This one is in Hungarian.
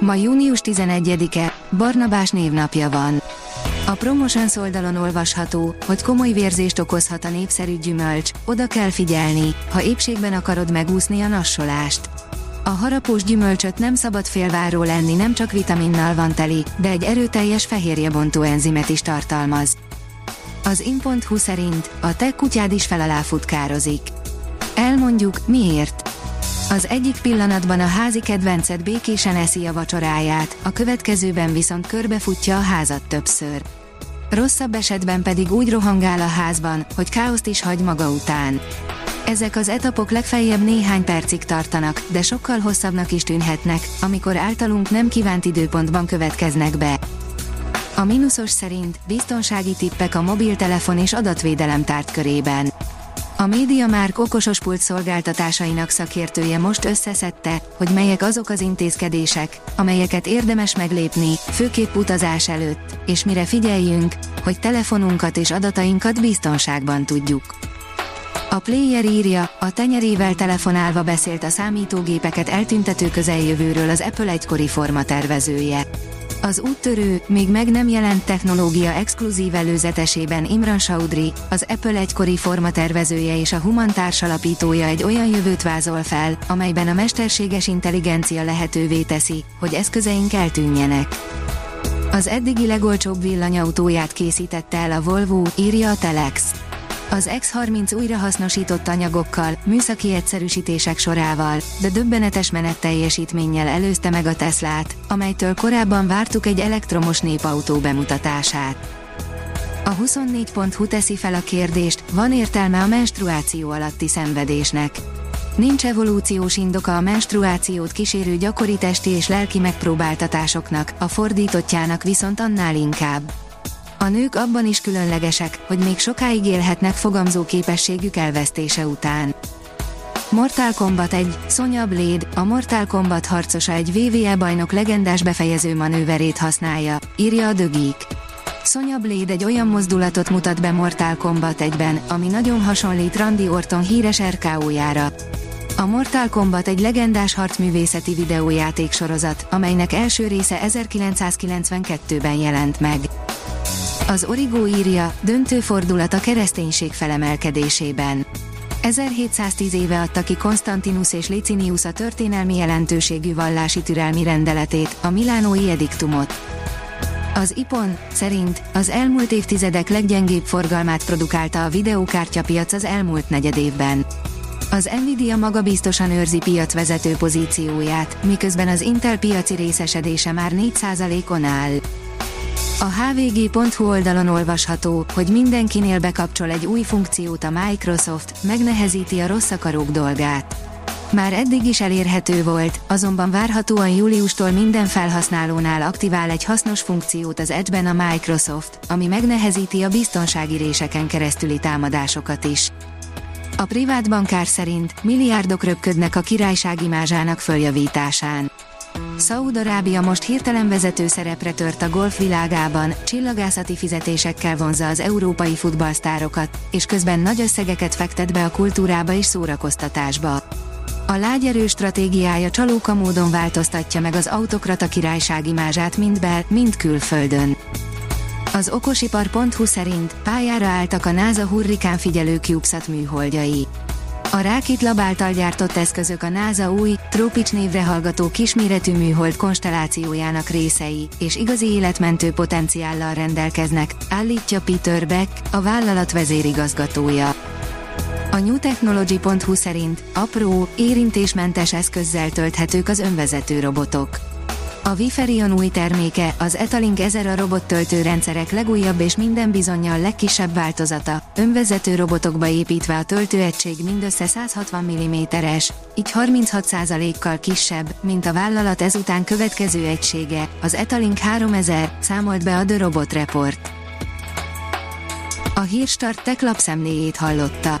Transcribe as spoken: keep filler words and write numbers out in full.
Ma június tizenegyedike, Barnabás névnapja van. A Promotions oldalon olvasható, hogy komoly vérzést okozhat a népszerű gyümölcs, oda kell figyelni, ha épségben akarod megúszni a nassolást. A harapós gyümölcsöt nem szabad félváról enni, nem csak vitaminnal van teli, de egy erőteljes fehérjebontó enzimet is tartalmaz. Az in pont hu szerint a te kutyád is fel alá futkározik. Elmondjuk, miért. Az egyik pillanatban a házi kedvenced békésen eszi a vacsoráját, a következőben viszont körbefutja a házat többször. Rosszabb esetben pedig úgy rohangál a házban, hogy káoszt is hagy maga után. Ezek az etapok legfeljebb néhány percig tartanak, de sokkal hosszabbnak is tűnhetnek, amikor általunk nem kívánt időpontban következnek be. A minuszos szerint biztonsági tippek a mobiltelefon és adatvédelem tárgykörében. A MediaMarkt okososult szolgáltatásainak szakértője most összeszedte, hogy melyek azok az intézkedések, amelyeket érdemes meglépni, főképp utazás előtt, és mire figyeljünk, hogy telefonunkat és adatainkat biztonságban tudjuk. A Player írja, a tenyerével telefonálva beszélt a számítógépeket eltüntető közeljövőről az Apple egykori formatervezője. Az úttörő, még meg nem jelent technológia exkluzív előzetesében Imran Saudri, az Apple egykori formatervezője és a humantárs alapítója egy olyan jövőt vázol fel, amelyben a mesterséges intelligencia lehetővé teszi, hogy eszközeink eltűnjenek. Az eddigi legolcsóbb villanyautóját készítette el a Volvo, írja a Telex. Az X harminc újrahasznosított anyagokkal, műszaki egyszerűsítések sorával, de döbbenetes menetteljesítménnyel előzte meg a Teslát, amelytől korábban vártuk egy elektromos népautó bemutatását. A huszonnégy pont hu teszi fel a kérdést, van értelme a menstruáció alatti szenvedésnek. Nincs evolúciós indoka a menstruációt kísérő gyakori testi és lelki megpróbáltatásoknak, a fordítottjának viszont annál inkább. A nők abban is különlegesek, hogy még sokáig élhetnek fogamzó képességük elvesztése után. Mortal Kombat egy, Sonya Blade, a Mortal Kombat harcosa egy dupla vé vé é bajnok legendás befejező manőverét használja, írja a Dögik. Sonya Blade egy olyan mozdulatot mutat be Mortal Kombat egyben, ami nagyon hasonlít Randy Orton híres er ká ó-jára. A Mortal Kombat egy legendás harcművészeti videójáték sorozat, amelynek első része ezerkilencszázkilencvenkettőben jelent meg. Az Origo írja, döntő fordulat a kereszténység felemelkedésében. ezerhétszáztíz éve adta ki Konstantinusz és Licinius a történelmi jelentőségű vallási türelmi rendeletét, a milánói ediktumot. Az Ipon szerint az elmúlt évtizedek leggyengébb forgalmát produkálta a videókártyapiac az elmúlt negyed évben. Az Nvidia magabiztosan őrzi piacvezető pozícióját, miközben az Intel piaci részesedése már négy százalékon áll. A hvg pont hu oldalon olvasható, hogy mindenkinél bekapcsol egy új funkciót a Microsoft, megnehezíti a rossz akarók dolgát. Már eddig is elérhető volt, azonban várhatóan júliustól minden felhasználónál aktivál egy hasznos funkciót az Edge-ben a Microsoft, ami megnehezíti a biztonsági réseken keresztüli támadásokat is. A Privátbankár szerint milliárdok röpködnek a királyság imázsának följavításán. Szaúd-Arábia most hirtelen vezető szerepre tört a golf világában, csillagászati fizetésekkel vonzza az európai futballsztárokat, és közben nagy összegeket fektet be a kultúrába és szórakoztatásba. A lágyerő stratégiája csalóka módon változtatja meg az autokrata királyság imázsát mind bel, mind külföldön. Az okosipar pont hu szerint pályára álltak a NASA hurrikán figyelő CubeSat műholdjai. A Rocket Lab által gyártott eszközök a NASA új, Trópics névre hallgató kisméretű műhold konstellációjának részei, és igazi életmentő potenciállal rendelkeznek, állítja Peter Beck, a vállalat vezérigazgatója. A new technology pont hu szerint apró, érintésmentes eszközzel tölthetők az önvezető robotok. A Viferion új terméke, az Etalink ezer a robottöltő rendszerek legújabb és minden bizonnyal legkisebb változata, önvezető robotokba építve a töltőegység mindössze száz hatvan milliméteres, így harminchat százalékkal kisebb, mint a vállalat ezután következő egysége, az Etalink háromezer, számolt be a The Robot Report. A Hírstart tech lapszemléjét hallotta.